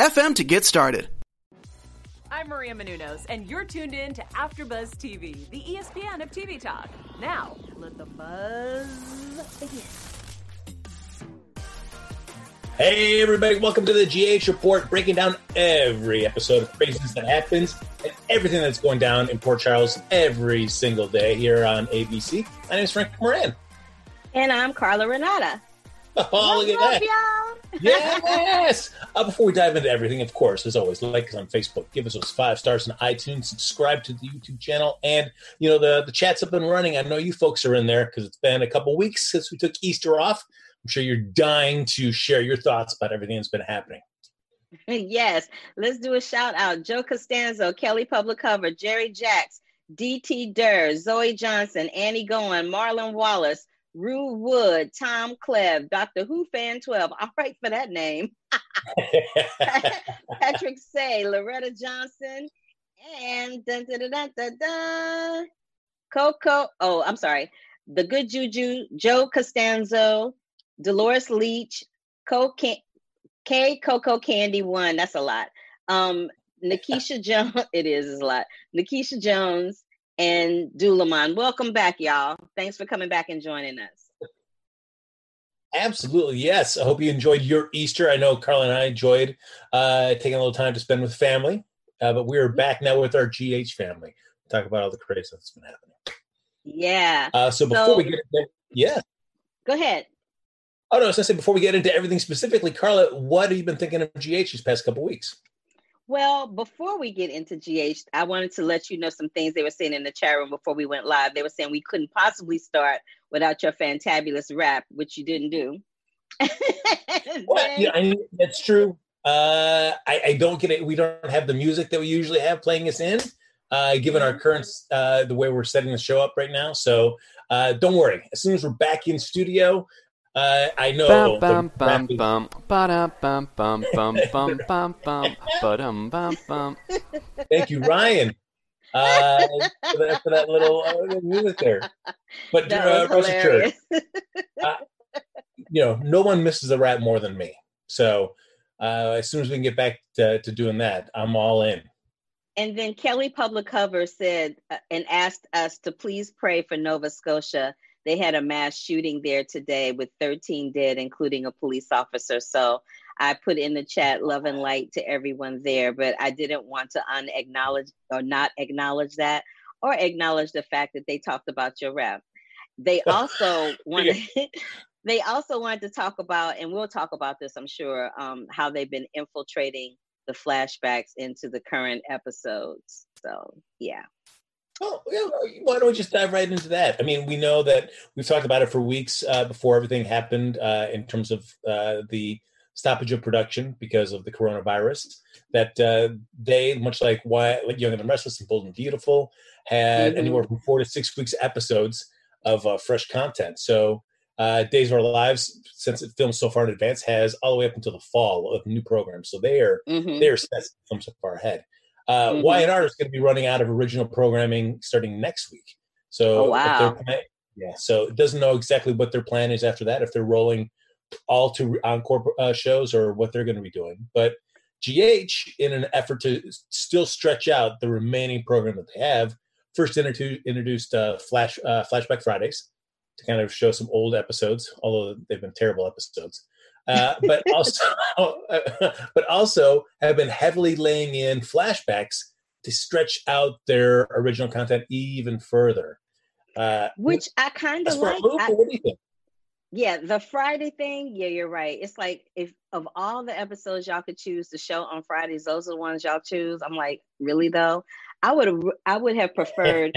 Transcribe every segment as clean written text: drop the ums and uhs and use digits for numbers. to get started. I'm Maria Menounos, and you're tuned in to After Buzz TV, the ESPN of TV talk. Now, let the buzz begin. Hey, everybody. Welcome to the GH Report, breaking down every episode of craziness that happens and everything that's going down in Port Charles every single day here on ABC. My name is Frank Moran. And I'm Carla Renata. Oh, look at that. Y'all. Yes. Before we dive into everything, of course, as always, like us on Facebook, give us those 5 stars on iTunes, subscribe to the YouTube channel, and, you know, the chat's up and running. I know you folks are in there because it's been a couple weeks since we took Easter off. I'm sure you're dying to share your thoughts about everything that's been happening. Yes. Let's do a shout out. Joe Costanzo, Kelly Public Cover, Jerry Jacks, DT Durr, Zoe Johnson, Annie Goen, Marlon Wallace, Rue Wood, Tom Cleve, Doctor Who Fan 12. All right for that name. Patrick Say, Loretta Johnson, and Coco. Oh, I'm sorry. The Good Juju, Joe Costanzo, Dolores Leach, Coco Candy 1. That's a lot. Nakisha Jones. It is a lot. Nakisha Jones. And Dulamon, welcome back, y'all. Thanks for coming back and joining us. Absolutely, yes. I hope you enjoyed your Easter. I know Carla and I enjoyed taking a little time to spend with family, but we are back now with our GH family. We'll talk about all the craziness that's been happening. Yeah. So before we get into go ahead. Oh, no, I was going to say, before we get into everything specifically, Carla, what have you been thinking of GH these past couple weeks? Well, before we get into GH, I wanted to let you know some things they were saying in the chat room before we went live. They were saying we couldn't possibly start without your fantabulous rap, which you didn't do. Well, yeah, that's true. I don't get it. We don't have the music that we usually have playing us in, given our current, the way we're setting the show up right now. So don't worry. As soon as we're back in studio, I know. Thank you, Ryan, for that little music there. But Rosa Church, you know, no one misses a rap more than me. So as soon as we can get back to doing that, I'm all in. And then Kelly Public Cover said and asked us to please pray for Nova Scotia. They had a mass shooting there today with 13 dead, including a police officer. So I put in the chat love and light to everyone there, but I didn't want to unacknowledge or not acknowledge that or acknowledge the fact that they talked about your rap. They also wanted to talk about, and we'll talk about this, I'm sure, how they've been infiltrating the flashbacks into the current episodes. So, yeah. Oh, yeah, why don't we just dive right into that? I mean, we know that we've talked about it for weeks before everything happened in terms of the stoppage of production because of the coronavirus, that they, much like Young and the Restless and Bold and Beautiful, had anywhere from 4 to 6 weeks episodes of fresh content. So Days of Our Lives, since it filmed so far in advance, has all the way up until the fall of new programs. So they are set films so far ahead. Y&R is going to be running out of original programming starting next week. So, so it doesn't know exactly what their plan is after that, if they're rolling all to encore shows or what they're going to be doing. But GH, in an effort to still stretch out the remaining program that they have, first introduced Flashback Fridays to kind of show some old episodes, although they've been terrible episodes. But also have been heavily laying in flashbacks to stretch out their original content even further. Which I kind of like. What do you think? Yeah, the Friday thing. Yeah, you're right. It's like, if of all the episodes y'all could choose to show on Fridays, those are the ones y'all choose. I'm like, really though? I would have preferred.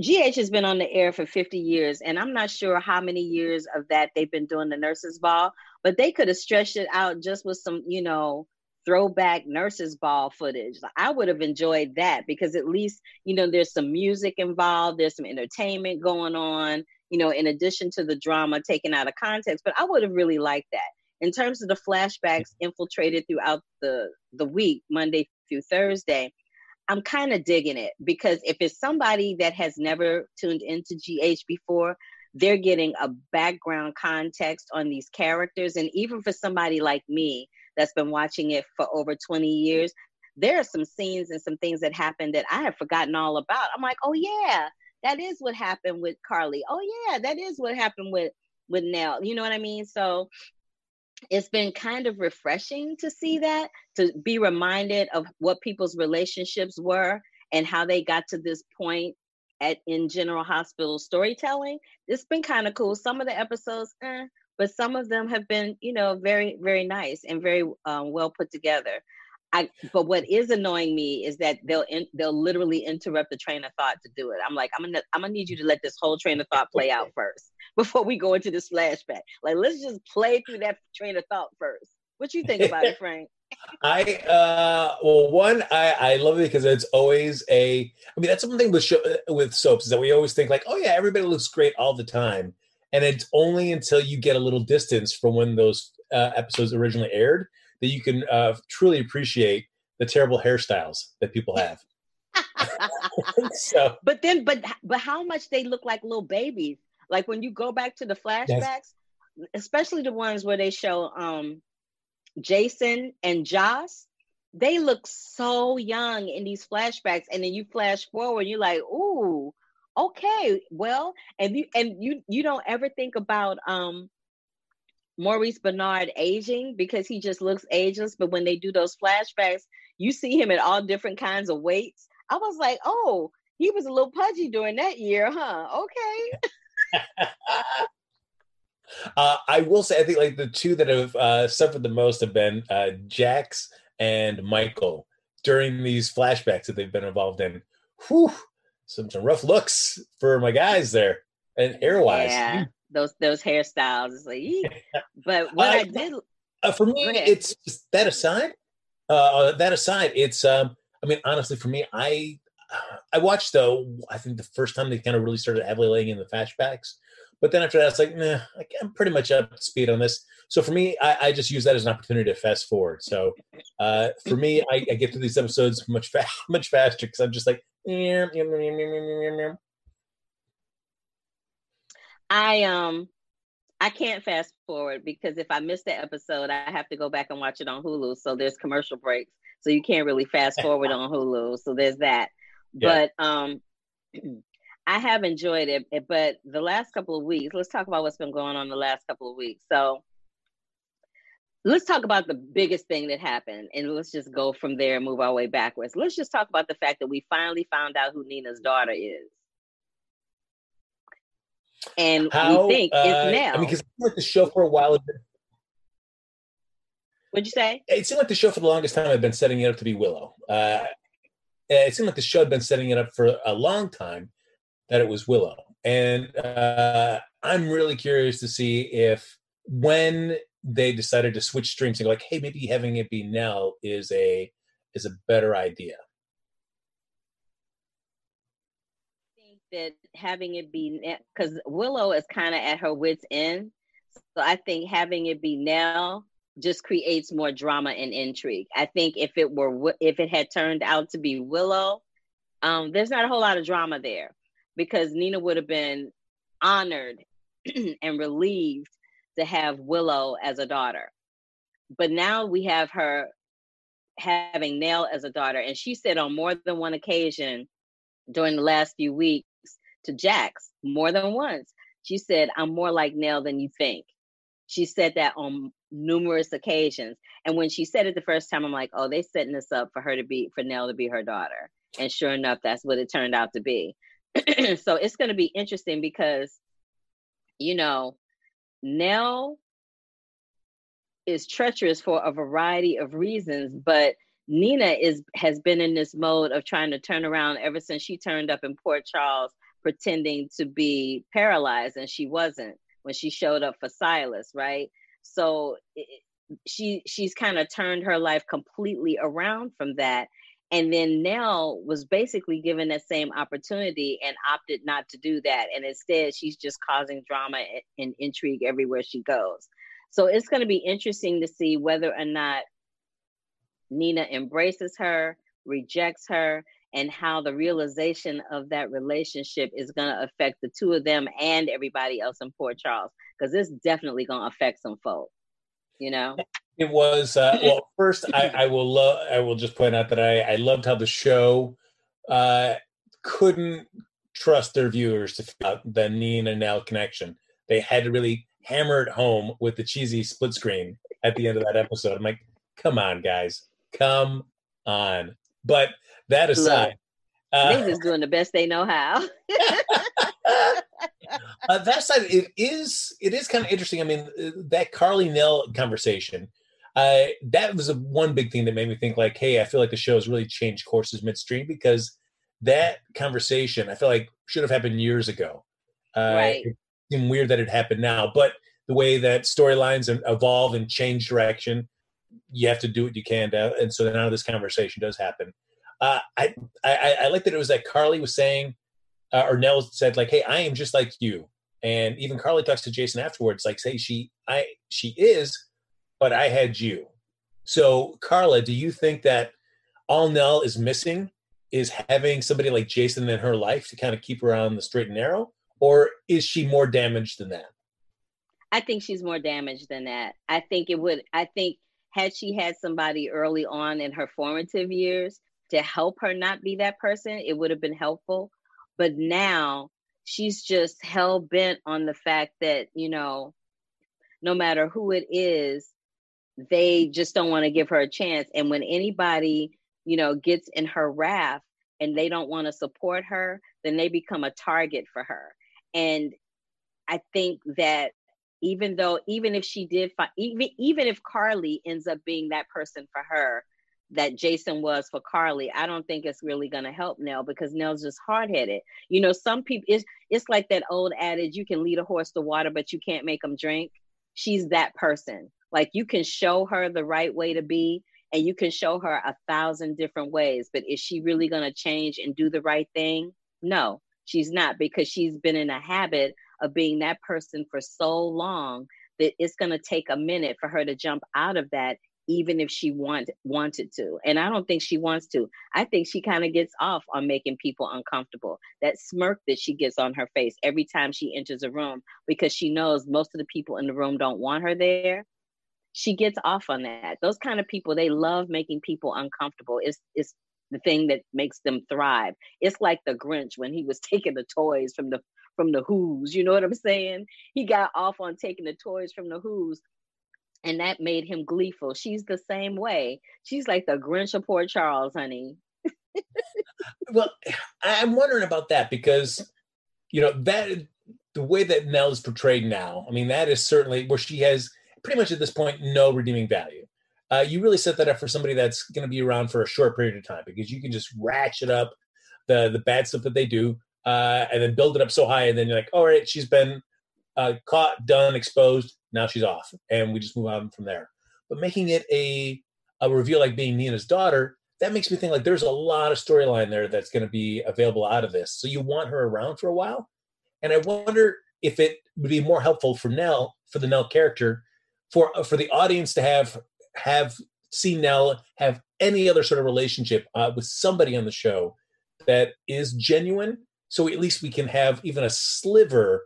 GH has been on the air for 50 years, and I'm not sure how many years of that they've been doing the Nurses Ball, but they could have stretched it out just with some, you know, throwback nurses ball footage. I would have enjoyed that because at least, you know, there's some music involved. There's some entertainment going on, you know, in addition to the drama taken out of context. But I would have really liked that. In terms of the flashbacks infiltrated throughout the week, Monday through Thursday, I'm kind of digging it because if it's somebody that has never tuned into GH before, they're getting a background context on these characters. And even for somebody like me that's been watching it for over 20 years, there are some scenes and some things that happened that I have forgotten all about. I'm like, oh, yeah, that is what happened with Carly. Oh, yeah, that is what happened with Nell. You know what I mean? So it's been kind of refreshing to see that, to be reminded of what people's relationships were and how they got to this point in General Hospital storytelling. It's been kind of cool. Some of the episodes, but some of them have been, you know, very, very nice and very well put together. But what is annoying me is that they'll literally interrupt the train of thought to do it. I'm like, I'm gonna need you to let this whole train of thought play out first before we go into this flashback. Like, let's just play through that train of thought first. What you think about it, Frank? I love it because it's always that's something with soaps is that we always think like, oh yeah, everybody looks great all the time, and it's only until you get a little distance from when those episodes originally aired that you can truly appreciate the terrible hairstyles that people have. So, but how much they look like little babies. Like when you go back to the flashbacks, especially the ones where they show Jason and Joss, they look so young in these flashbacks. And then you flash forward, you're like, ooh, okay, well, and you don't ever think about Maurice Bernard aging because he just looks ageless. But when they do those flashbacks, you see him at all different kinds of weights. I was like, oh, he was a little pudgy during that year, huh? Okay. I will say, I think like the two that have suffered the most have been Jax and Michael during these flashbacks that they've been involved in. Whew, some rough looks for my guys there, and hair-wise. Yeah. Those hairstyles, like, but what I did for me, it's that aside. It's honestly, for me, I watched I think the first time they kind of really started heavily laying in the flashbacks, but then after that, it's like, nah, I'm pretty much up to speed on this. So for me, I just use that as an opportunity to fast forward. So for me, I get through these episodes much faster because I'm just like. I can't fast forward because if I miss the episode, I have to go back and watch it on Hulu. So there's commercial breaks. So you can't really fast forward on Hulu. So there's that. Yeah. But I have enjoyed it. But the last couple of weeks, let's talk about what's been going on the last couple of weeks. So let's talk about the biggest thing that happened. And let's just go from there and move our way backwards. Let's just talk about the fact that we finally found out who Nina's daughter is. And we think it's now. Because it seemed like the show for a while. What'd you say? It seemed like the show for the longest time had been setting it up to be Willow. It seemed like the show had been setting it up for a long time that it was Willow. And I'm really curious to see if when they decided to switch streams and go like, hey, maybe having it be Nell is a better idea. That having it be, because Willow is kind of at her wit's end, so I think having it be Nell just creates more drama and intrigue. I think if it had turned out to be Willow, there's not a whole lot of drama there because Nina would have been honored and relieved to have Willow as a daughter, but now we have her having Nell as a daughter, and she said on more than one occasion during the last few weeks to Jax, more than once, she said, I'm more like Nell than you think. She said that on numerous occasions. And when she said it the first time, I'm like, oh, they're setting this up for Nell to be her daughter. And sure enough, that's what it turned out to be. So it's going to be interesting because, you know, Nell is treacherous for a variety of reasons, but Nina has been in this mode of trying to turn around ever since she turned up in Port Charles pretending to be paralyzed, and she wasn't when she showed up for Silas, right? So she's kind of turned her life completely around from that. And then Nell was basically given that same opportunity and opted not to do that. And instead, she's just causing drama and intrigue everywhere she goes. So it's going to be interesting to see whether or not Nina embraces her, rejects her, and how the realization of that relationship is going to affect the two of them and everybody else in Port Charles, because it's definitely going to affect some folk, you know? It was, well, first, I will just point out that I loved how the show couldn't trust their viewers to figure out the Nina and Nell connection. They had to really hammer it home with the cheesy split screen at the end of that episode. I'm like, come on, guys. Come on. But that aside, they're just doing the best they know how. That aside, it is kind of interesting. I mean, that Carly Nell conversation, that was one big thing that made me think like, hey, I feel like the show has really changed courses midstream, because that conversation I feel like should have happened years ago. Right. It seemed weird that it happened now, but the way that storylines evolve and change direction, you have to do what you can to, and so now this conversation does happen. I like that it was that Carly was saying, or Nell said, like, "Hey, I am just like you." And even Carly talks to Jason afterwards, like, "Say she is, but I had you." So, Carla, do you think that all Nell is missing is having somebody like Jason in her life to kind of keep her on the straight and narrow, or is she more damaged than that? I think she's more damaged than that. I think had she had somebody early on in her formative years to help her not be that person, it would have been helpful. But now she's just hell bent on the fact that, you know, no matter who it is, they just don't want to give her a chance. And when anybody, you know, gets in her wrath and they don't want to support her, then they become a target for her. And I think that even if Carly ends up being that person for her that Jason was for Carly, I don't think it's really going to help Nell, because Nell's just hard-headed. You know, some people, it's like that old adage, you can lead a horse to water, but you can't make them drink. She's that person. Like, you can show her the right way to be, and you can show her 1,000 different ways, but is she really going to change and do the right thing? No, she's not, because she's been in a habit of being that person for so long that it's going to take a minute for her to jump out of that, even if she wanted to. And I don't think she wants to. I think she kind of gets off on making people uncomfortable. That smirk that she gets on her face every time she enters a room, because she knows most of the people in the room don't want her there. She gets off on that. Those kind of people, they love making people uncomfortable. It's the thing that makes them thrive. It's like the Grinch when he was taking the toys from the Who's, you know what I'm saying? He got off on taking the toys from the Who's, and that made him gleeful. She's the same way. She's like the Grinch of Port Charles, honey. Well, I'm wondering about that, because, you know, that the way that Nell is portrayed now, I mean, that is certainly where she has pretty much at this point no redeeming value. You really set that up for somebody that's going to be around for a short period of time, because you can just ratchet up the bad stuff that they do, and then build it up so high, and then you're like, all right, she's been caught, done, exposed, now she's off, and we just move on from there. But making it a reveal like being Nina's daughter, that makes me think like there's a lot of storyline there that's going to be available out of this. So you want her around for a while, and I wonder if it would be more helpful for Nell, for the Nell character, for the audience to have seen Nell have any other sort of relationship with somebody on the show that is genuine. So at least we can have even a sliver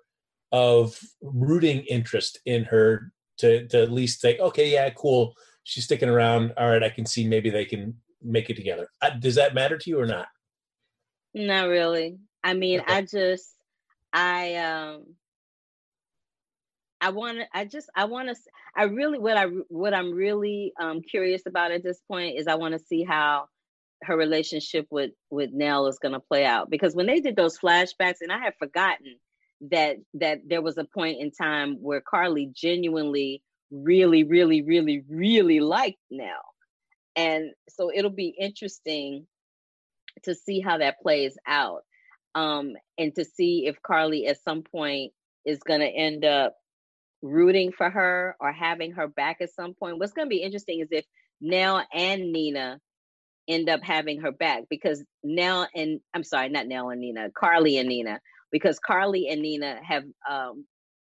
of rooting interest in her to at least say, okay, yeah, cool. She's sticking around. All right, I can see maybe they can make it together. Does that matter to you or not? Not really. I mean, okay. What I'm really curious about at this point is I want to see how her relationship with Nell is going to play out, because when they did those flashbacks, and I had forgotten that there was a point in time where Carly genuinely really, really, really, really liked Nell. And so it'll be interesting to see how that plays out, and to see if Carly at some point is going to end up rooting for her or having her back at some point. What's going to be interesting is if Nell and Nina end up having her back, because Carly and Nina, because Carly and Nina have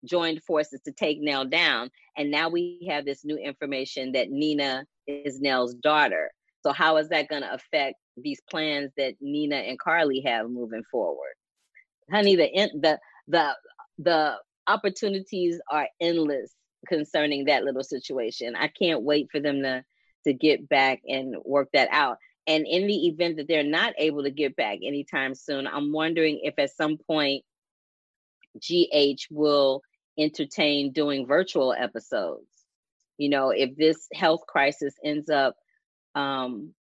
joined forces to take Nell down. And now we have this new information that Nina is Nell's daughter. So how is that going to affect these plans that Nina and Carly have moving forward? Honey, the opportunities are endless concerning that little situation. I can't wait for them to get back and work that out. And in the event that they're not able to get back anytime soon, I'm wondering if at some point GH will entertain doing virtual episodes. You know, if this health crisis ends up having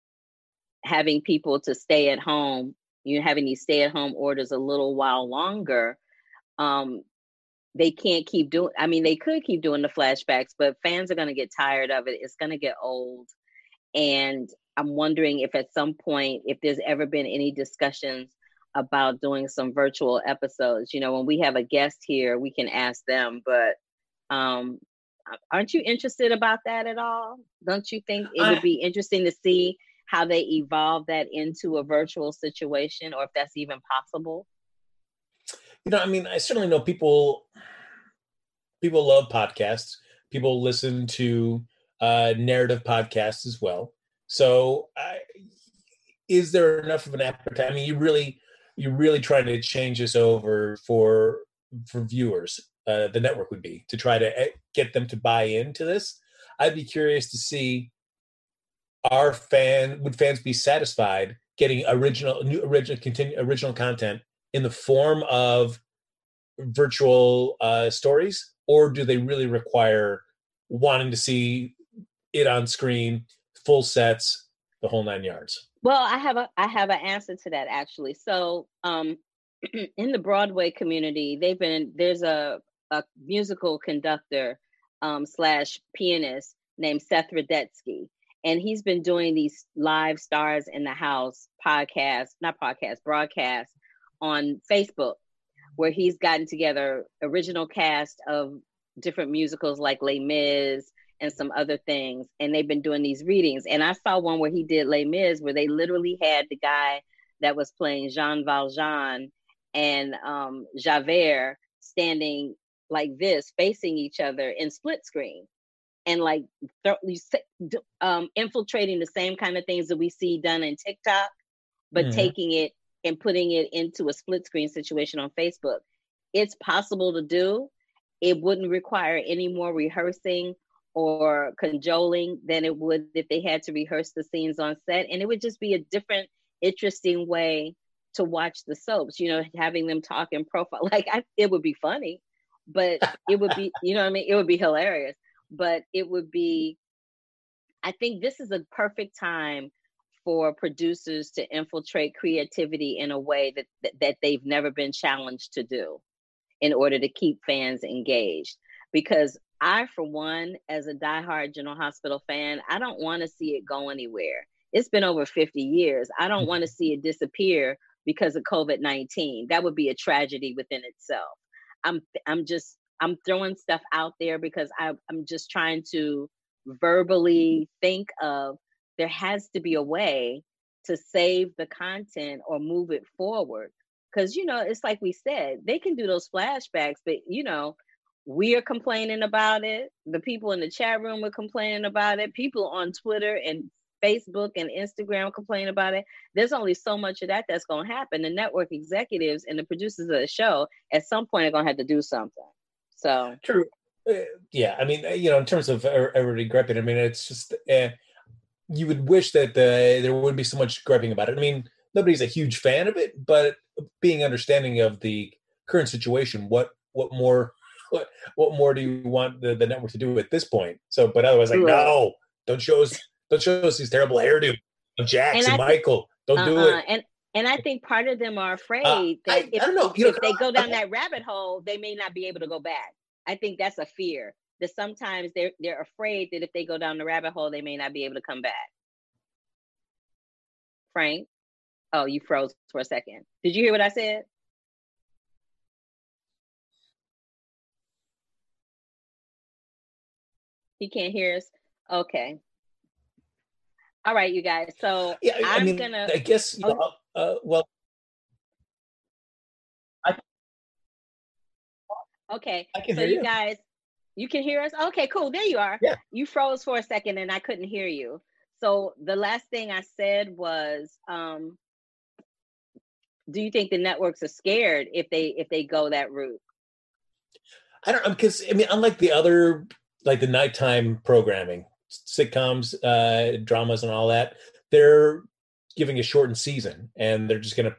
people to stay at home, having these stay-at-home orders a little while longer, they can't keep doing, I mean, they could keep doing the flashbacks, but fans are going to get tired of it. It's going to get old. And I'm wondering if at some point, if there's ever been any discussions about doing some virtual episodes. You know, when we have a guest here, we can ask them, but aren't you interested about that at all? Don't you think it would be interesting to see how they evolve that into a virtual situation, or if that's even possible? You know, I mean, I certainly know people love podcasts. People listen to narrative podcasts as well. So is there enough of an appetite? I mean, you're really trying to change this over for viewers, the network would be, to try to get them to buy into this. I'd be curious to see, would fans be satisfied getting original content in the form of virtual stories, or do they really require wanting to see it on screen, full sets, the whole nine yards? Well, I have an answer to that, actually. So in the Broadway community, there's a musical conductor / pianist named Seth Rudetsky. And he's been doing these live Stars in the House broadcasts on Facebook, where he's gotten together original cast of different musicals like Les Mis and some other things. And they've been doing these readings. And I saw one where he did Les Mis, where they literally had the guy that was playing Jean Valjean and Javert standing like this, facing each other in split screen. And like infiltrating the same kind of things that we see done in TikTok, but taking it and putting it into a split screen situation on Facebook. It's possible to do. It wouldn't require any more rehearsing or cajoling than it would if they had to rehearse the scenes on set. And it would just be a different, interesting way to watch the soaps, you know, having them talk in profile. Like, it would be funny, but it would be, you know what I mean? It would be hilarious. But it would be, I think this is a perfect time for producers to infiltrate creativity in a way that they've never been challenged to do in order to keep fans engaged. Because I, for one, as a diehard General Hospital fan, I don't want to see it go anywhere. It's been over 50 years. I don't want to see it disappear because of COVID-19. That would be a tragedy within itself. I'm throwing stuff out there because I'm just trying to verbally think of, there has to be a way to save the content or move it forward. Because, you know, it's like we said, they can do those flashbacks, but, you know, we are complaining about it. The people in the chat room were complaining about it. People on Twitter and Facebook and Instagram complain about it. There's only so much of that that's going to happen. The network executives and the producers of the show at some point are going to have to do something. So true. Yeah. I mean, you know, in terms of everybody griping, I mean, it's just, you would wish that there wouldn't be so much griping about it. I mean, nobody's a huge fan of it, but being understanding of the current situation, what more do you want the network to do at this point? So, but otherwise, like, no, don't show us these terrible hairdo of Jax and Michael. Don't do it. And I think part of them are afraid that if they go down that rabbit hole, they may not be able to go back. I think that's a fear, that sometimes they're afraid that if they go down the rabbit hole, they may not be able to come back. Frank? Oh, you froze for a second. Did you hear what I said? He can't hear us? Okay. All right, you guys. So yeah, Okay. I can hear you guys. You can hear us? Okay, cool. There you are. Yeah. You froze for a second and I couldn't hear you. So the last thing I said was, do you think the networks are scared if they go that route? I don't know, because I mean, unlike the other, like the nighttime programming, sitcoms, dramas and all that, they're giving a shortened season and they're just going to,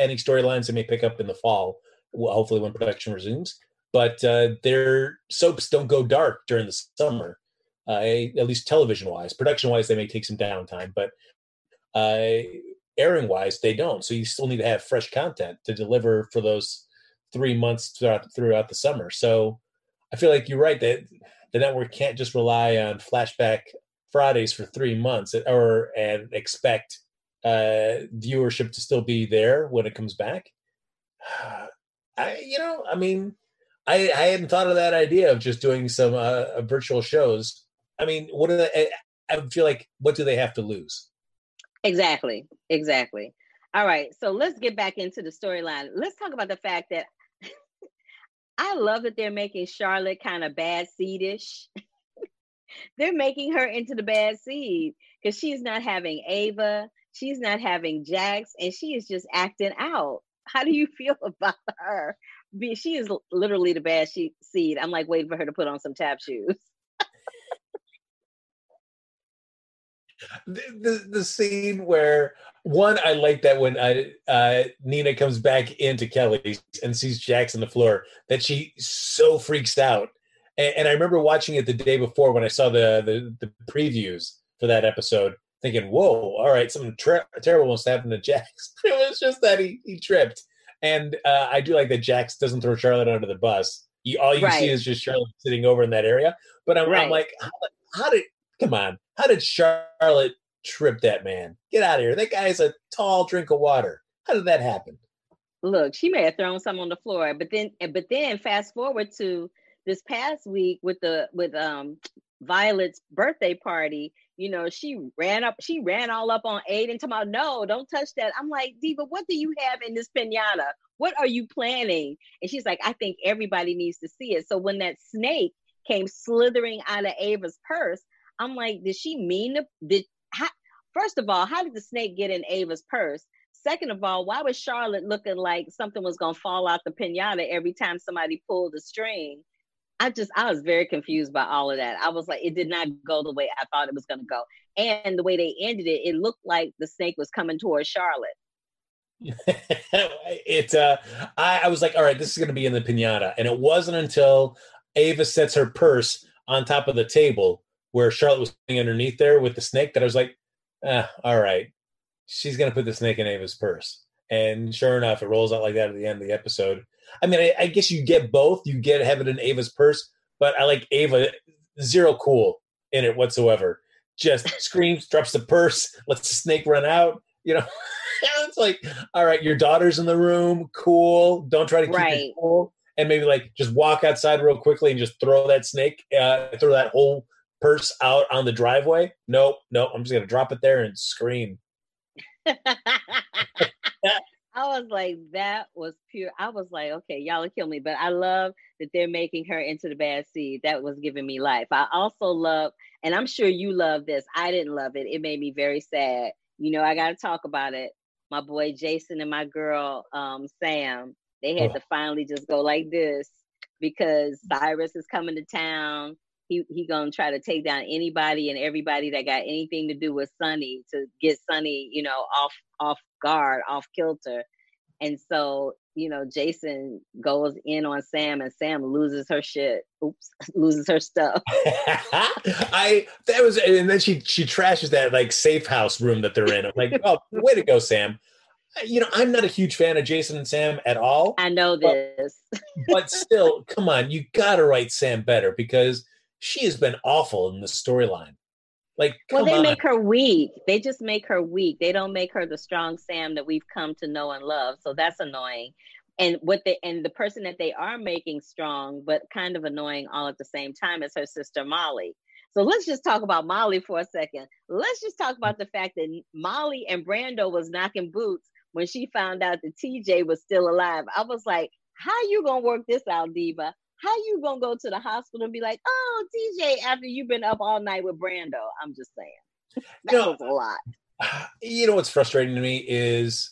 any storylines they may pick up in the fall, hopefully when production resumes, but their soaps don't go dark during the summer, at least television-wise. Production-wise, they may take some downtime, but airing-wise, they don't. So you still need to have fresh content to deliver for those 3 months throughout the summer. So I feel like you're right that the network can't just rely on Flashback Fridays for 3 months and expect viewership to still be there when it comes back. I hadn't thought of that idea of just doing some virtual shows. I mean, I feel like, what do they have to lose? Exactly. All right, so let's get back into the storyline. Let's talk about the fact that I love that they're making Charlotte kind of bad seedish. They're making her into the bad seed because she's not having Ava, she's not having Jax, and she is just acting out. How do you feel about her? She is literally the bad seed. I'm like waiting for her to put on some tap shoes. the scene where, one, I like that when Nina comes back into Kelly's and sees Jax on the floor, that she so freaks out. And I remember watching it the day before when I saw the previews for that episode, thinking, whoa, all right, something terrible must happen to Jax. It was just that he tripped. And I do like that Jax doesn't throw Charlotte under the bus. All you see is just Charlotte sitting over in that area. But I'm like, how did Charlotte trip that man? Get out of here. That guy's a tall drink of water. How did that happen? Look, she may have thrown something on the floor. But then fast forward to this past week with Violet's birthday party. You know, she ran all up on Aiden talking about, no, don't touch that. I'm like, Diva, what do you have in this pinata? What are you planning? And she's like, I think everybody needs to see it. So when that snake came slithering out of Ava's purse, I'm like, did she mean to? First of all, how did the snake get in Ava's purse? Second of all, why was Charlotte looking like something was going to fall out the pinata every time somebody pulled the string? I was very confused by all of that. I was like, it did not go the way I thought it was going to go. And the way they ended it, it looked like the snake was coming towards Charlotte. I was like, all right, this is going to be in the pinata. And it wasn't until Ava sets her purse on top of the table where Charlotte was sitting underneath there with the snake that I was like, all right, she's going to put the snake in Ava's purse. And sure enough, it rolls out like that at the end of the episode. I mean, I guess you get both. You get having it in Ava's purse, but I like Ava, zero cool in it whatsoever. Just screams, drops the purse, lets the snake run out. You know, it's like, all right, your daughter's in the room. Cool. Don't try to keep it cool. And maybe like just walk outside real quickly and just throw that snake, throw that whole purse out on the driveway. Nope. I'm just going to drop it there and scream. I was like, that was pure. I was like, okay, y'all will kill me. But I love that they're making her into the bad seed. That was giving me life. I also love, and I'm sure you love this. I didn't love it. It made me very sad. You know, I got to talk about it. My boy Jason and my girl Sam, they had to finally just go like this because Cyrus is coming to town. He going to try to take down anybody and everybody that got anything to do with Sunny to get Sunny, you know, off guard, off kilter. And so, you know, Jason goes in on Sam and Sam loses her shit. Oops, loses her stuff. And then she trashes that like safe house room that they're in. I'm like, oh, way to go, Sam. You know, I'm not a huge fan of Jason and Sam at all. I know this. But still, come on, you got to write Sam better because she has been awful in the storyline. Like, they make her weak. They just make her weak. They don't make her the strong Sam that we've come to know and love. So that's annoying. And the person that they are making strong, but kind of annoying all at the same time, is her sister Molly. So let's just talk about Molly for a second. Let's just talk about the fact that Molly and Brando was knocking boots when she found out that TJ was still alive. I was like, how you going to work this out, Diva? How you going to go to the hospital and be like, oh, TJ, after you've been up all night with Brando? I'm just saying. That was a lot. You know what's frustrating to me is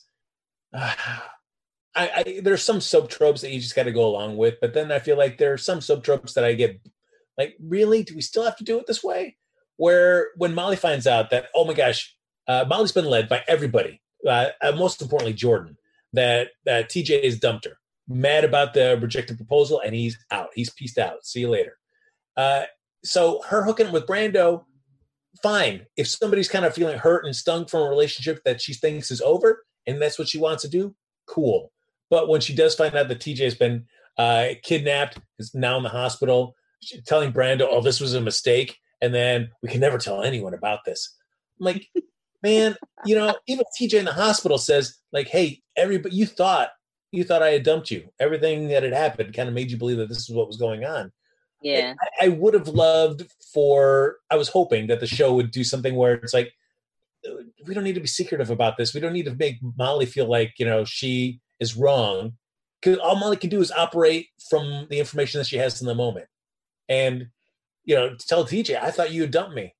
there's some soap tropes that you just got to go along with, but then I feel like there are some soap tropes that I get like, really? Do we still have to do it this way? Where when Molly finds out that, oh my gosh, Molly's been led by everybody, most importantly, Jordan, that TJ has dumped her. Mad about the rejected proposal, and he's out. He's peaced out. See you later. So her hooking up with Brando, fine. If somebody's kind of feeling hurt and stung from a relationship that she thinks is over, and that's what she wants to do, cool. But when she does find out that TJ has been kidnapped, is now in the hospital, telling Brando, oh, this was a mistake, and then we can never tell anyone about this. I'm like, man, you know, even TJ in the hospital says, like, hey, everybody, you thought I had dumped you. Everything that had happened kind of made you believe that this is what was going on. Yeah. I would have loved I was hoping that the show would do something where it's like, we don't need to be secretive about this. We don't need to make Molly feel like, you know, she is wrong. Because all Molly can do is operate from the information that she has in the moment. And, you know, tell TJ, I thought you had dumped me.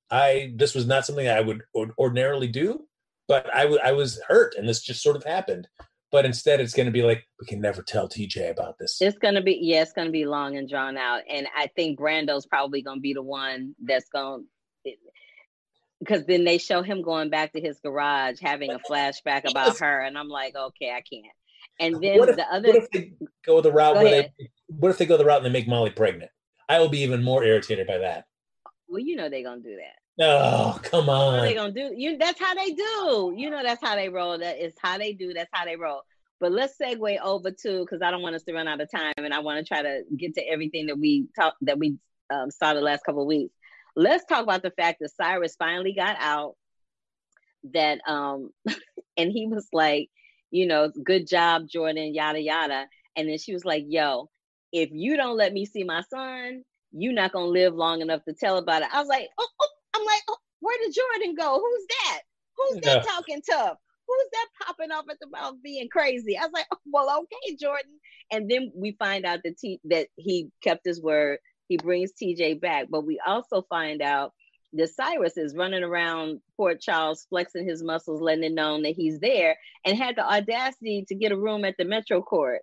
This was not something I would ordinarily do, but I was hurt and this just sort of happened. But instead, it's going to be like, we can never tell TJ about this. It's going to be long and drawn out. And I think Brando's probably going to be the one that's going to, because then they show him going back to his garage, having a flashback about her. And I'm like, okay, I can't. And then what if they go the route and they make Molly pregnant? I will be even more irritated by that. Well, you know, they're going to do that. Oh, come on. What are they gonna do? That's how they do. You know, that's how they roll. That is how they do. That's how they roll. But let's segue over to, because I don't want us to run out of time, and I want to try to get to everything that we saw the last couple of weeks. Let's talk about the fact that Cyrus finally got out. That and he was like, you know, good job, Jordan, yada yada. And then she was like, yo, if you don't let me see my son, you're not gonna live long enough to tell about it. I was like, where did Jordan go? Who's that? Who's that talking tough? Who's that popping off at the mouth being crazy? I was like, oh, well, okay, Jordan. And then we find out that he kept his word. He brings TJ back. But we also find out that Cyrus is running around Port Charles, flexing his muscles, letting it known that he's there, and had the audacity to get a room at the Metro Court.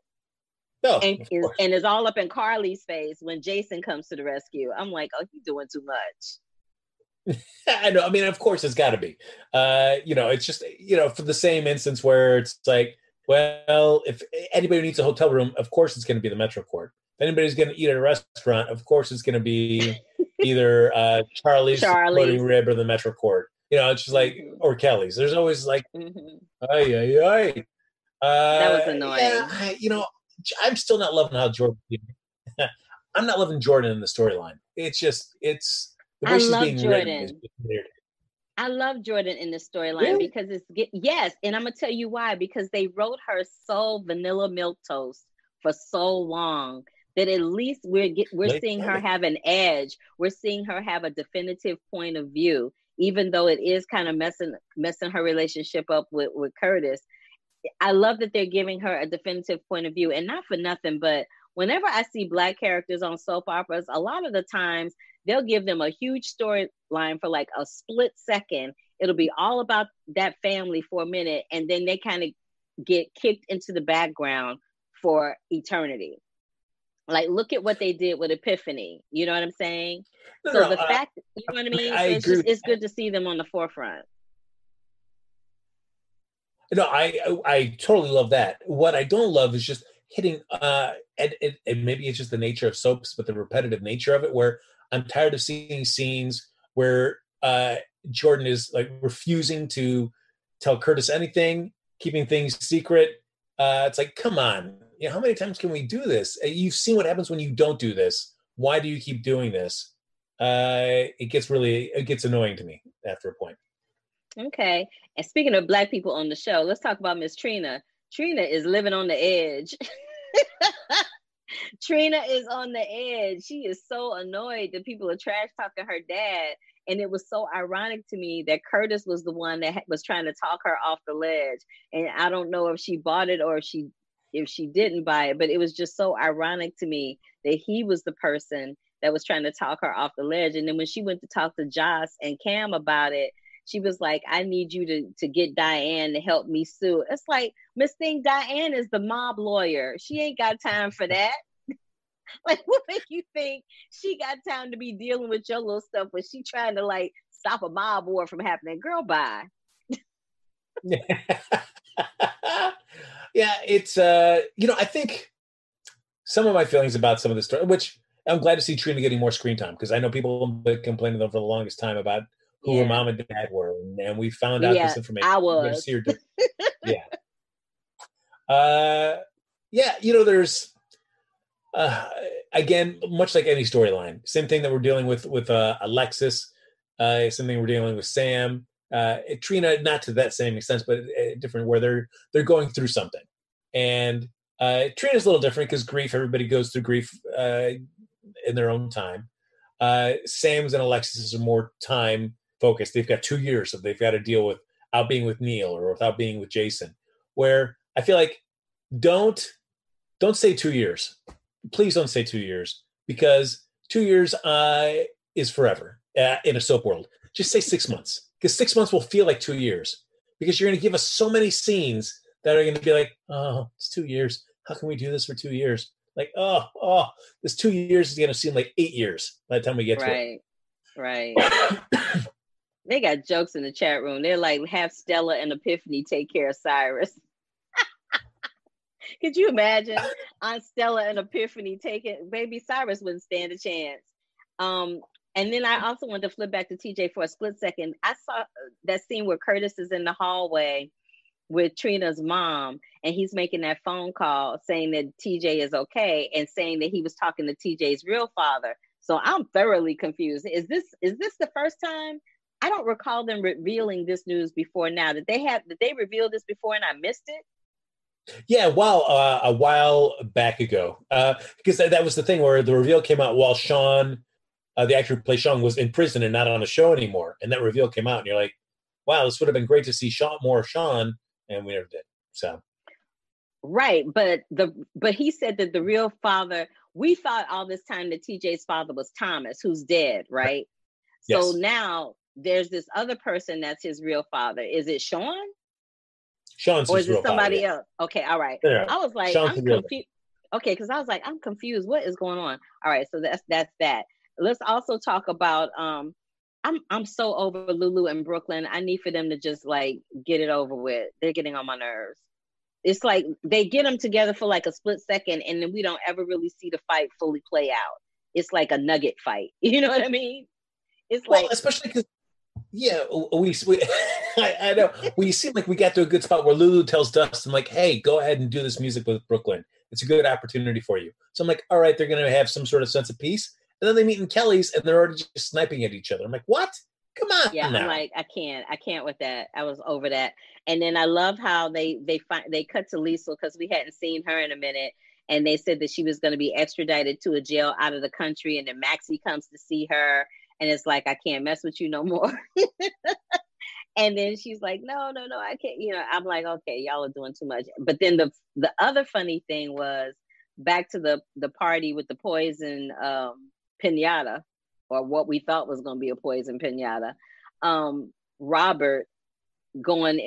No, and is all up in Carly's face when Jason comes to the rescue. I'm like, oh, he's doing too much. I know. I mean, of course, it's got to be. You know, it's just, you know, for the same instance where it's like, well, if anybody needs a hotel room, of course it's going to be the Metro Court. If anybody's going to eat at a restaurant, of course it's going to be either Charlie's Floating Rib or the Metro Court. You know, it's just like, or Kelly's. There's always like, ay. That was annoying. Yeah, you know, I'm still not loving how Jordan. I'm not loving Jordan in the storyline. It's just, it's. I love Jordan. I love Jordan in the storyline because it's yes, and I'm gonna tell you why. Because they wrote her so vanilla milk toast for so long that at least we're seeing her have an edge. We're seeing her have a definitive point of view, even though it is kind of messing her relationship up with Curtis. I love that they're giving her a definitive point of view, and not for nothing, but whenever I see Black characters on soap operas, a lot of the times they'll give them a huge storyline for like a split second. It'll be all about that family for a minute, and then they kind of get kicked into the background for eternity. Like, look at what they did with Epiphany. You know what I'm saying? Fact, you know what I mean? It's good to see them on the forefront. No, I totally love that. What I don't love is just hitting, and maybe it's just the nature of soaps, but the repetitive nature of it, where I'm tired of seeing scenes where Jordan is like refusing to tell Curtis anything, keeping things secret. It's like, come on, you know, how many times can we do this? You've seen what happens when you don't do this. Why do you keep doing this? It gets annoying to me after a point. Okay. And speaking of Black people on the show, let's talk about Miss Trina. Trina is living on the edge. Trina is on the edge. She is so annoyed that people are trash talking her dad. And it was so ironic to me that Curtis was the one that was trying to talk her off the ledge. And I don't know if she bought it or if she didn't buy it, but it was just so ironic to me that he was the person that was trying to talk her off the ledge. And then when she went to talk to Joss and Cam about it, she was like, I need you to get Diane to help me sue. It's like, Miss Thing, Diane is the mob lawyer. She ain't got time for that. Like, what make you think she got time to be dealing with your little stuff when she trying to, like, stop a mob war from happening? Girl, bye. Yeah, it's, I think some of my feelings about some of the story, which I'm glad to see Trina getting more screen time, because I know people complained to them for the longest time about who her mom and dad were, and we found out this information. I was. There's... again, much like any storyline, same thing that we're dealing with Alexis, same thing we're dealing with Sam, Trina, not to that same extent, but different, where they're going through something. And Trina's a little different because grief, everybody goes through grief in their own time. Sam's and Alexis's are more time focused. They've got 2 years, so they've got to deal with without being with Neil or without being with Jason, where I feel like don't say 2 years. Please don't say 2 years, because 2 years is forever in a soap world. Just say 6 months, because 6 months will feel like 2 years, because you're going to give us so many scenes that are going to be like, oh, it's 2 years. How can we do this for 2 years? Like, oh, this 2 years is going to seem like 8 years by the time we get to it. Right. They got jokes in the chat room. They're like, have Stella and Epiphany take care of Cyrus. Could you imagine Aunt Stella and Epiphany taking baby Cyrus? Wouldn't stand a chance. And then I also wanted to flip back to TJ for a split second. I saw that scene where Curtis is in the hallway with Trina's mom, and he's making that phone call saying that TJ is okay, and saying that he was talking to TJ's real father. So I'm thoroughly confused. Is this the first time? I don't recall them revealing this news before now. Did they reveal this before and I missed it? Yeah, a while back ago, because that was the thing where the reveal came out while Sean, the actor who plays Sean, was in prison and not on the show anymore, and that reveal came out, and you're like, wow, this would have been great to see more of Sean, and we never did. So, right, but he said that the real father, we thought all this time that TJ's father was Thomas, who's dead, right? Yes. So now there's this other person that's his real father. Is it Sean? Sean's or is it somebody else? Okay, all right. Yeah. I was like, Sean's I'm confused. Okay, because I was like, I'm confused. What is going on? All right, so that's that. Let's also talk about. I'm so over Lulu and Brooklyn. I need for them to just like get it over with. They're getting on my nerves. It's like they get them together for like a split second, and then we don't ever really see the fight fully play out. It's like a nugget fight. You know what I mean? It's like, especially because. Yeah, we I know. We seem like we got to a good spot where Lulu tells Dustin, like, hey, go ahead and do this music with Brooklyn. It's a good opportunity for you. So I'm like, all right, they're going to have some sort of sense of peace. And then they meet in Kelly's, and they're already just sniping at each other. I'm like, what? Come on. Yeah, now. I'm like, I can't with that. I was over that. And then I love how they cut to Liesl, because we hadn't seen her in a minute. And they said that she was going to be extradited to a jail out of the country. And then Maxie comes to see her. And it's like, I can't mess with you no more. And then she's like, no, I can't. You know, I'm like, okay, y'all are doing too much. But then the other funny thing was back to the party with the poison pinata, or what we thought was going to be a poison pinata. Robert going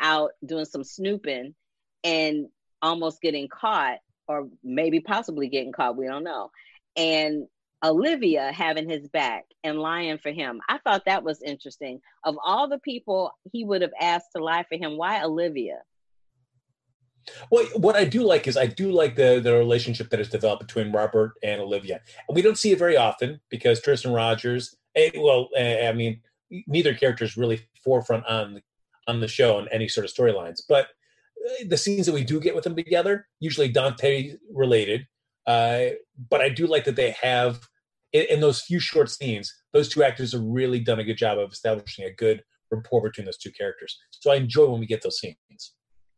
out doing some snooping and almost getting caught, or maybe possibly getting caught. We don't know. And Olivia having his back and lying for him. I thought that was interesting. Of all the people he would have asked to lie for him, why Olivia? Well, what I do like is the relationship that is developed between Robert and Olivia. And we don't see it very often because Tristan Rogers, neither character is really forefront on the show in any sort of storylines. But the scenes that we do get with them together, usually Dante related. But I do like that they have, in those few short scenes, those two actors have really done a good job of establishing a good rapport between those two characters. So I enjoy when we get those scenes.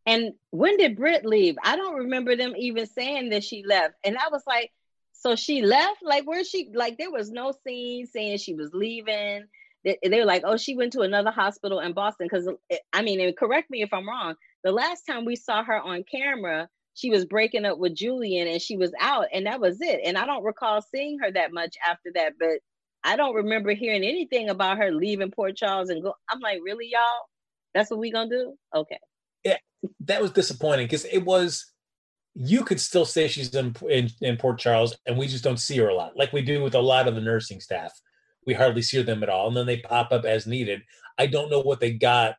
And when did Britt leave? I don't remember them even saying that she left. And I was like, so she left? Like, where's she? Like, there was no scene saying she was leaving. They were like, oh, she went to another hospital in Boston. Because, I mean, and correct me if I'm wrong, the last time we saw her on camera, she was breaking up with Julian and she was out. And that was it. And I don't recall seeing her that much after that. But I don't remember hearing anything about her leaving Port Charles and go. I'm like, really, y'all? That's what we gonna do? Okay. Yeah, that was disappointing because it was, you could still say she's in Port Charles and we just don't see her a lot. Like we do with a lot of the nursing staff. We hardly see them at all. And then they pop up as needed. I don't know what they got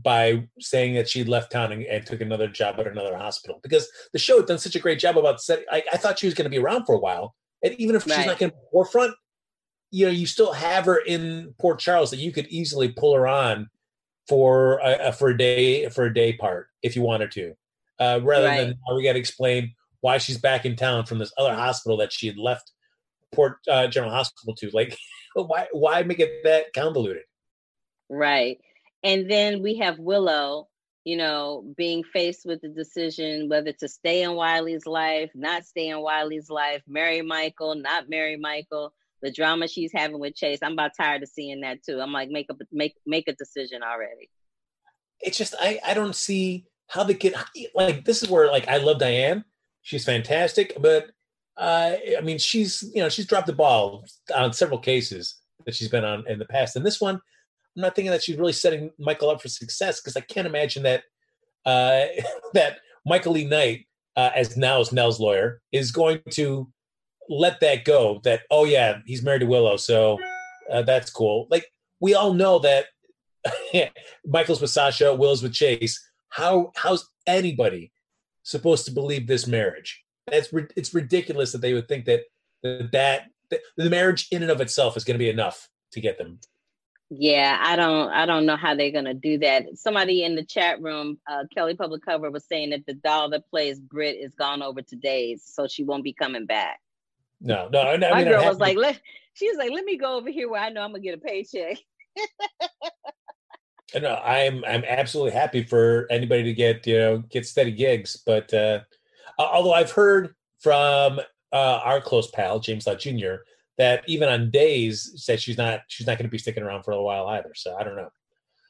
by saying that she left town and took another job at another hospital, because the show had done such a great job about setting. I thought she was going to be around for a while. And even if she's not going to be forefront, you know, you still have her in Port Charles that you could easily pull her on for a day part if you wanted to, rather than we got to explain why she's back in town from this other hospital that she had left Port General Hospital to. Like, why make it that convoluted? Right. And then we have Willow, you know, being faced with the decision whether to stay in Wiley's life, not stay in Wiley's life, marry Michael, not marry Michael, the drama she's having with Chase. I'm about tired of seeing that too. I'm like, make a decision already. It's just, I don't see how they can, like, this is where, like, I love Diane. She's fantastic, but I mean, she's, you know, she's dropped the ball on several cases that she's been on in the past. And this one, I'm not thinking that she's really setting Michael up for success, because I can't imagine that that Michael E. Knight, as Nell's lawyer, is going to let that go. That, oh yeah, he's married to Willow, so that's cool. Like, we all know that Michael's with Sasha, Will's with Chase. How's anybody supposed to believe this marriage? It's ridiculous that they would think that the marriage in and of itself is going to be enough to get them. Yeah, I don't know how they're going to do that. Somebody in the chat room, Kelly Public Cover, was saying that the doll that plays Brit is gone over to Days, so she won't be coming back. No. I mean, my girl was like, let me go over here where I know I'm going to get a paycheck. No, I'm absolutely happy for anybody to get steady gigs. But although I've heard from our close pal, James Lott Jr., that even on Days said she's not going to be sticking around for a while either. So I don't know.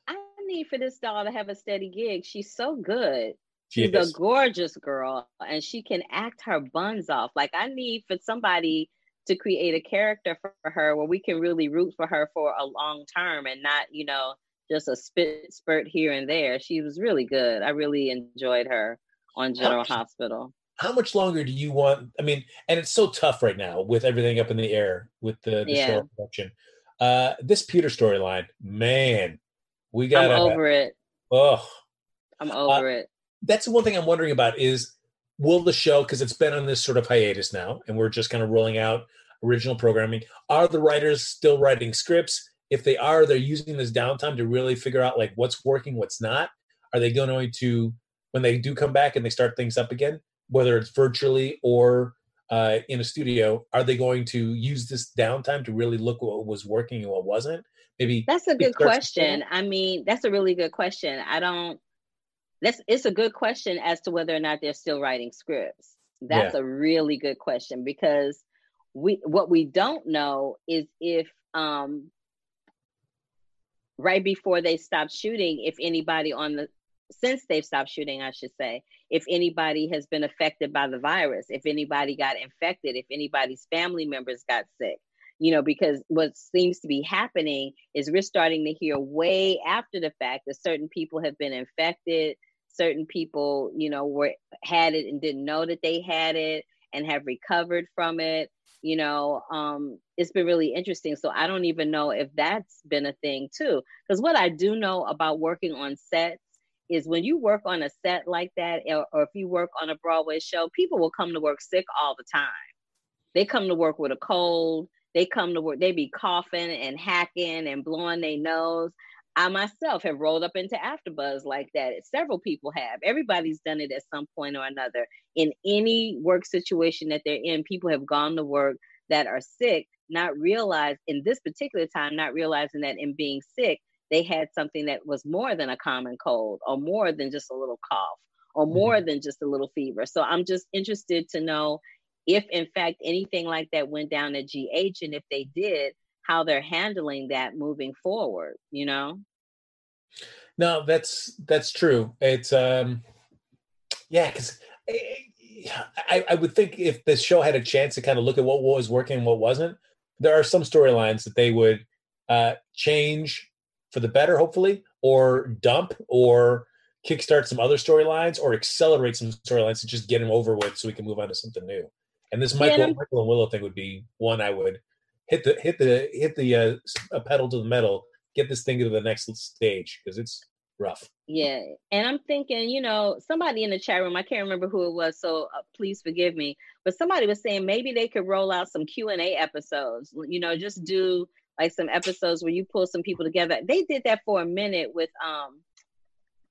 I need for this doll to have a steady gig. She's so good. She's a gorgeous girl, and she can act her buns off. Like, I need for somebody to create a character for her where we can really root for her for a long term and not, you know, just a spurt here and there. She was really good. I really enjoyed her on General Hospital. How much longer do you want? I mean, and it's so tough right now with everything up in the air with the show production. This Peter storyline, man, we got. I'm over it. Oh, I'm over it. That's the one thing I'm wondering about is, will the show, because it's been on this sort of hiatus now, and we're just kind of rolling out original programming, are the writers still writing scripts? If they are, they're using this downtime to really figure out, like, what's working, what's not. Are they going to, when they do come back and they start things up again, whether it's virtually or in a studio, are they going to use this downtime to really look what was working and what wasn't? Maybe that's a good question. I mean, that's a really good question. It's a good question as to whether or not they're still writing scripts. That's a really good question, because what we don't know is if right before they stopped shooting, since they've stopped shooting, I should say, if anybody has been affected by the virus, if anybody got infected, if anybody's family members got sick, you know, because what seems to be happening is we're starting to hear way after the fact that certain people have been infected. Certain people, you know, had it and didn't know that they had it and have recovered from it. You know, it's been really interesting. So I don't even know if that's been a thing too. Because what I do know about working on sets is when you work on a set like that, or if you work on a Broadway show, people will come to work sick all the time. They come to work with a cold. They come to work. They be coughing and hacking and blowing their nose. I myself have rolled up into AfterBuzz like that. Several people have. Everybody's done it at some point or another. In any work situation that they're in, people have gone to work that are sick, not realizing that in being sick, they had something that was more than a common cold or more than just a little cough or more than just a little fever. So I'm just interested to know if, in fact, anything like that went down at GH, and if they did, how they're handling that moving forward, you know? No, that's true. It's, yeah, because I would think if the show had a chance to kind of look at what was working and what wasn't, there are some storylines that they would change for the better, hopefully, or dump or kickstart some other storylines or accelerate some storylines to just get them over with so we can move on to something new. And this Michael and Willow thing would be one I would hit the pedal to the metal, get this thing to the next stage, because it's rough. Yeah. And I'm thinking, you know, somebody in the chat room, I can't remember who it was, so please forgive me, but somebody was saying maybe they could roll out some Q&A episodes, you know, just do like some episodes where you pull some people together. They did that for a minute with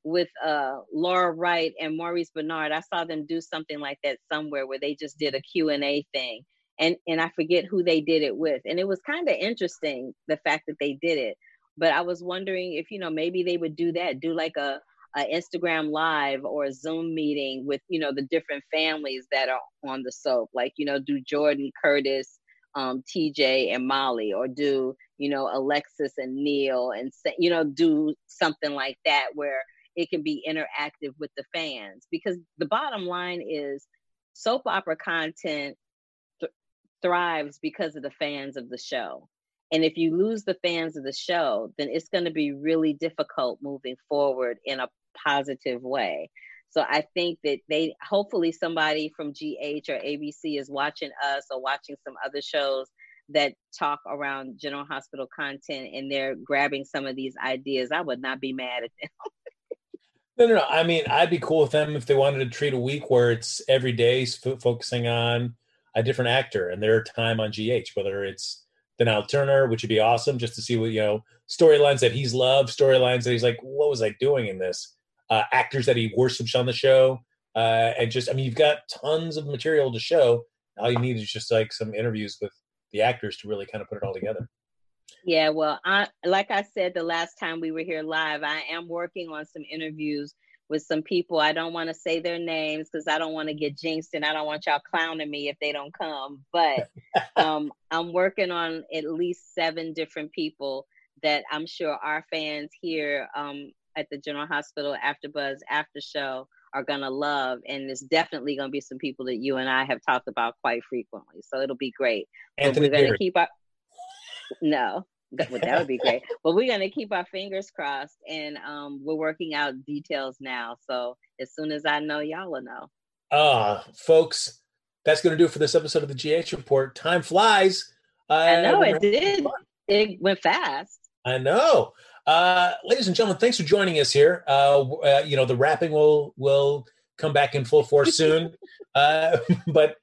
Laura Wright and Maurice Bernard. I saw them do something like that somewhere where they just did a Q&A thing. And I forget who they did it with. And it was kind of interesting, the fact that they did it. But I was wondering if, you know, maybe they would do that, do like a Instagram Live or a Zoom meeting with, you know, the different families that are on the soap. Like, you know, do Jordan, Curtis, TJ and Molly, or do, you know, Alexis and Neil, and, you know, do something like that where it can be interactive with the fans. Because the bottom line is soap opera content thrives because of the fans of the show. And if you lose the fans of the show, then it's going to be really difficult moving forward in a positive way. So I think that they, hopefully somebody from GH or ABC is watching us or watching some other shows that talk around General Hospital content, and they're grabbing some of these ideas. I would not be mad at them. No. I mean, I'd be cool with them if they wanted to treat a week where it's every day focusing on a different actor and their time on GH, whether it's Denal Turner, which would be awesome just to see what, you know, storylines that he's loved, storylines that he's like, what was I doing in this? Actors that he worships on the show. And just, I mean, you've got tons of material to show. All you need is just like some interviews with the actors to really kind of put it all together. Yeah, well, like I said the last time we were here live, I am working on some interviews with some people. I don't want to say their names because I don't want to get jinxed, and I don't want y'all clowning me if they don't come. But I'm working on at least 7 different people that I'm sure our fans here at the General Hospital After Buzz After Show are going to love. And there's definitely going to be some people that you and I have talked about quite frequently. So it'll be great. Anthony, we're going to keep our... No, that would be great. But we're going to keep our fingers crossed, and we're working out details now. So as soon as I know, y'all will know. Folks, that's going to do it for this episode of the GH Report. Time flies. I know, it did. Fun. It went fast. I know. Ladies and gentlemen, thanks for joining us here. You know, the rapping will come back in full force soon. But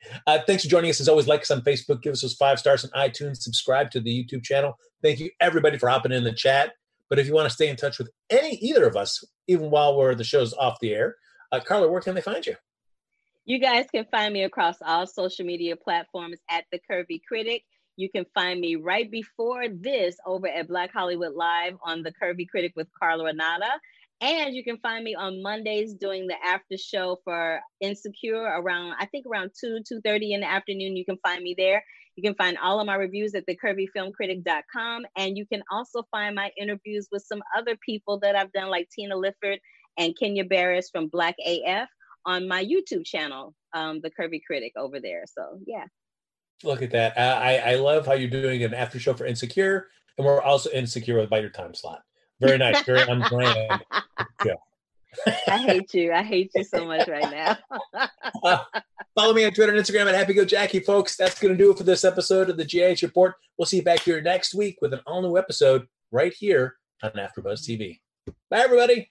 thanks for joining us. As always, like us on Facebook, give us those 5 stars on iTunes, subscribe to the YouTube channel. Thank you, everybody, for hopping in the chat. But if you want to stay in touch with either of us, even while the show's off the air, Carla, where can they find you? You guys can find me across all social media platforms at The Curvy Critic. You can find me right before this over at Black Hollywood Live on The Curvy Critic with Carla Renata. And you can find me on Mondays doing the after show for Insecure around 2:30 in the afternoon. You can find me there. You can find all of my reviews at thecurvyfilmcritic.com. And you can also find my interviews with some other people that I've done, like Tina Lifford and Kenya Barris from Black AF, on my YouTube channel, The Curvy Critic, over there. So, yeah. Look at that. I love how you're doing an after show for Insecure. And we're also Insecure by your time slot. Very nice. Very on brand. Yeah. I hate you. I hate you so much right now. Follow me on Twitter and Instagram at Happy Go Jackie, folks. That's going to do it for this episode of the GH Report. We'll see you back here next week with an all-new episode right here on AfterBuzz TV. Bye, everybody.